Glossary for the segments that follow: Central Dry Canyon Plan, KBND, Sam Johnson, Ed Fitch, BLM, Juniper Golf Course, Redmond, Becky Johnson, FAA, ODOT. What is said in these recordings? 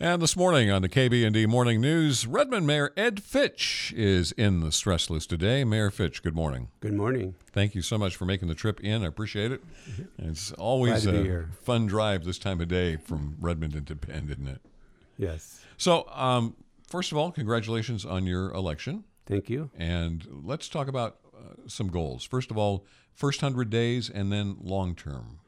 And this morning on the KBND Morning News, Redmond Mayor Ed Fitch is in the stress list today. Mayor Fitch, good morning. Good morning. Thank you so much for making the trip in. I appreciate it. It's always a fun drive this time of day from Redmond into Bend, isn't it? Yes. So, first of all, congratulations on your election. Thank you. And let's talk about some goals. First of all, first 100 days and then long term.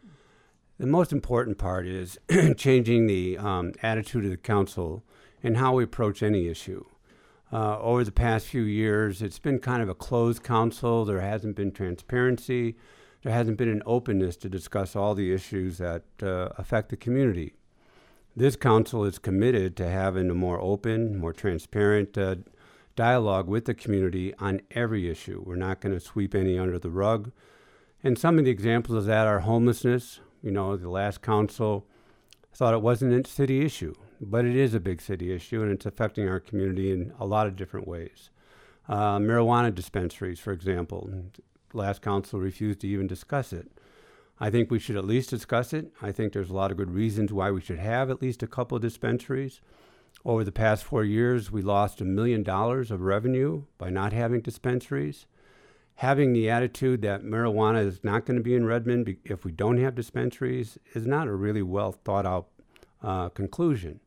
The most important part is changing the attitude of the council and how we approach any issue. Over the past few years, it's been kind of a closed council. There hasn't been transparency. There hasn't been an openness to discuss all the issues that affect the community. This council is committed to having a more open, more transparent dialogue with the community on every issue. We're not going to sweep any under the rug. And some of the examples of that are homelessness. You know, the last council thought it wasn't a city issue, but it is a big city issue, and it's affecting our community in a lot of different ways. Marijuana dispensaries, for example, last council refused to even discuss it. I think we should at least discuss it. I think there's a lot of good reasons why we should have at least a couple of dispensaries. Over the past 4 years, we lost $1 million of revenue by not having dispensaries. Having the attitude that marijuana is not going to be in Redmond if we don't have dispensaries is not a really well thought out conclusion.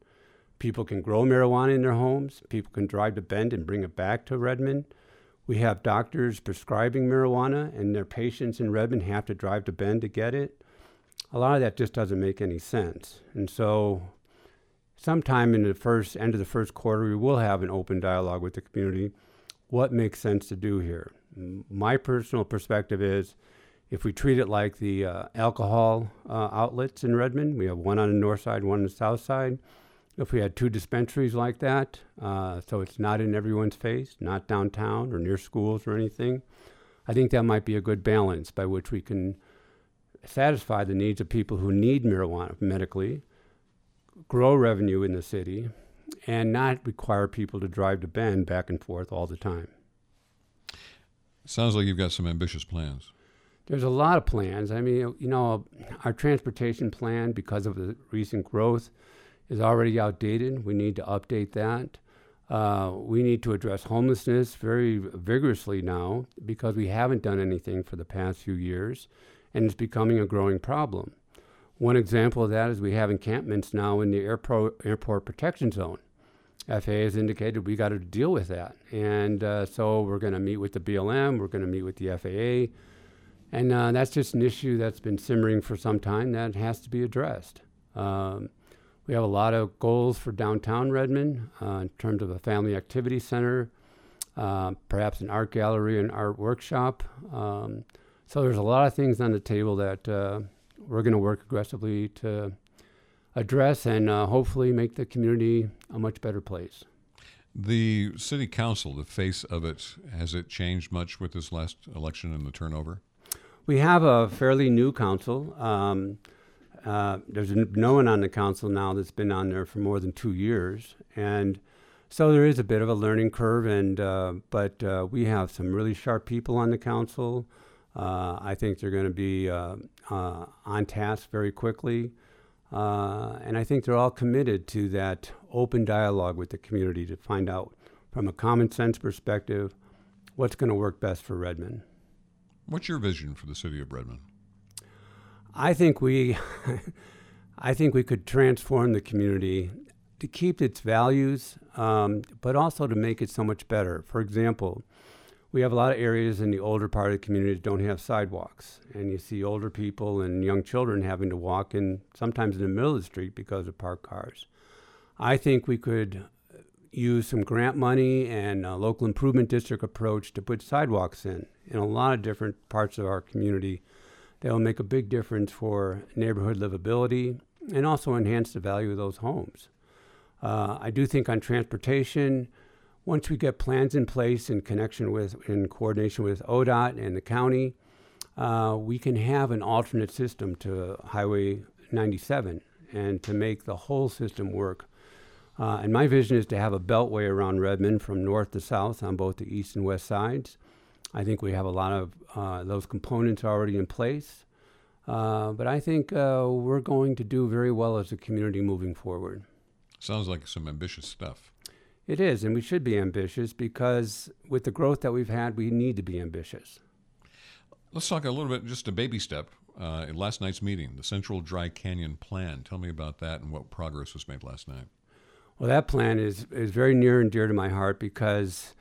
People can grow marijuana in their homes. People can drive to Bend and bring it back to Redmond. We have doctors prescribing marijuana, and their patients in Redmond have to drive to Bend to get it. A lot of that just doesn't make any sense. And so sometime in the end of the first quarter, we will have an open dialogue with the community. What makes sense to do here? My personal perspective is if we treat it like the alcohol outlets in Redmond, we have one on the north side, one on the south side. If we had two dispensaries like that, so it's not in everyone's face, not downtown or near schools or anything, I think that might be a good balance by which we can satisfy the needs of people who need marijuana medically, grow revenue in the city, and not require people to drive to Bend back and forth all the time. Sounds like you've got some ambitious plans. There's a lot of plans. I mean, you know, our transportation plan, because of the recent growth, is already outdated. We need to update that. We need to address homelessness very vigorously now because we haven't done anything for the past few years, and it's becoming a growing problem. One example of that is we have encampments now in the airport protection zone. FAA has indicated we got to deal with that. And so we're going to meet with the BLM, we're going to meet with the FAA. And that's just an issue that's been simmering for some time that has to be addressed. We have a lot of goals for downtown Redmond in terms of a family activity center, perhaps an art gallery and art workshop. So there's a lot of things on the table that we're going to work aggressively to address and hopefully make the community a much better place. The city council, the face of it, has it changed much with this last election and the turnover? We have a fairly new council. There's no one on the council now that's been on there for more than 2 years. And so there is a bit of a learning curve, and but we have some really sharp people on the council. I think they're going to be on task very quickly. And I think they're all committed to that open dialogue with the community to find out from a common sense perspective what's going to work best for Redmond. What's your vision for the city of Redmond? I think we could transform the community to keep its values, but also to make it so much better. For example, we have a lot of areas in the older part of the community that don't have sidewalks, and you see older people and young children having to walk in, sometimes in the middle of the street because of parked cars. I think we could use some grant money and a local improvement district approach to put sidewalks in a lot of different parts of our community that will make a big difference for neighborhood livability and also enhance the value of those homes. I do think on transportation, once we get plans in place in coordination with ODOT and the county, we can have an alternate system to Highway 97 and to make the whole system work. And my vision is to have a beltway around Redmond from north to south on both the east and west sides. I think we have a lot of those components already in place. But I think we're going to do very well as a community moving forward. Sounds like some ambitious stuff. It is, and we should be ambitious because with the growth that we've had, we need to be ambitious. Let's talk a little bit, just a baby step, in last night's meeting, the Central Dry Canyon Plan. Tell me about that and what progress was made last night. Well, that plan is very near and dear to my heart because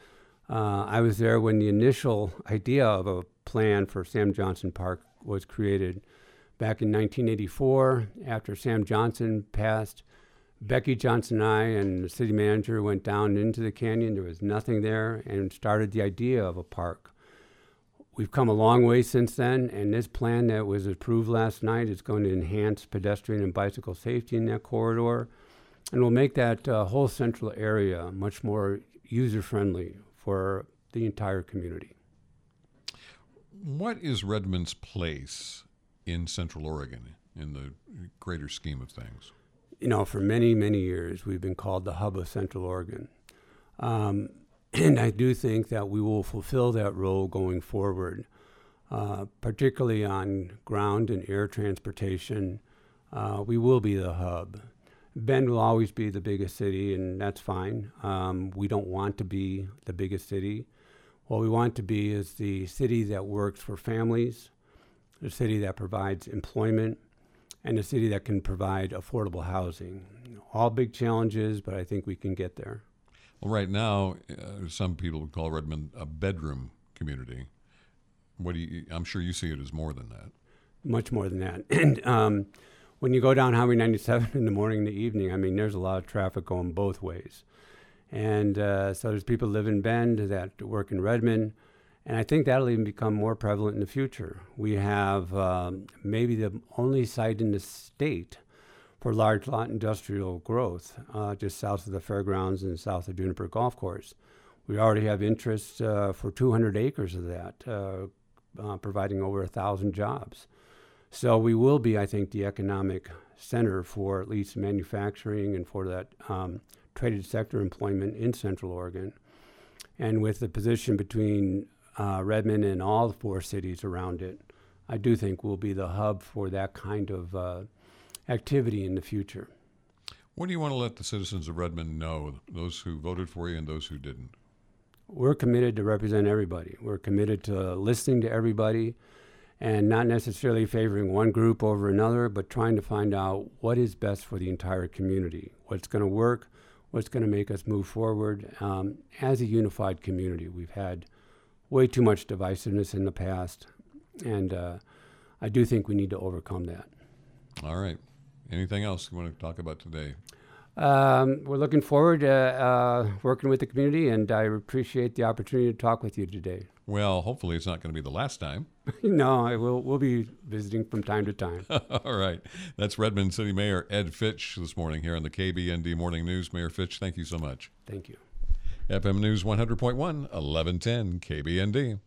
I was there when the initial idea of a plan for Sam Johnson Park was created back in 1984. After Sam Johnson passed, Becky Johnson and I and the city manager went down into the canyon. There was nothing there and started the idea of a park. We've come a long way since then, and this plan that was approved last night is going to enhance pedestrian and bicycle safety in that corridor, and will make that whole central area much more user-friendly for the entire community. What is Redmond's place in Central Oregon in the greater scheme of things? You know, for many, many years, we've been called the hub of Central Oregon. And I do think that we will fulfill that role going forward, particularly on ground and air transportation. We will be the hub. Bend will always be the biggest city, and that's fine. We don't want to be the biggest city. What we want to be is the city that works for families, the city that provides employment, and the city that can provide affordable housing. You know, all big challenges, but I think we can get there. Well, right now, some people would call Redmond a bedroom community. I'm sure you see it as more than that. Much more than that. And when you go down Highway 97 in the morning and the evening, I mean, there's a lot of traffic going both ways. And so there's people live in Bend that work in Redmond, and I think that'll even become more prevalent in the future. We have maybe the only site in the state for large lot industrial growth, just south of the fairgrounds and south of Juniper Golf Course. We already have interest for 200 acres of that, providing over 1,000 jobs. So we will be, I think, the economic center for at least manufacturing and for that traded sector employment in Central Oregon. And with the position between Redmond and all the four cities around it, I do think we'll be the hub for that kind of activity in the future. What do you want to let the citizens of Redmond know, those who voted for you and those who didn't? We're committed to represent everybody. We're committed to listening to everybody and not necessarily favoring one group over another, but trying to find out what is best for the entire community, what's going to work, what's going to make us move forward as a unified community. We've had way too much divisiveness in the past, and I do think we need to overcome that. All right. Anything else you want to talk about today? We're looking forward to working with the community, and I appreciate the opportunity to talk with you today. Well, hopefully it's not going to be the last time. No, we'll be visiting from time to time. All right. That's Redmond City Mayor Ed Fitch this morning here on the KBND Morning News. Mayor Fitch, thank you so much. Thank you. FM News 100.1, 1110 KBND.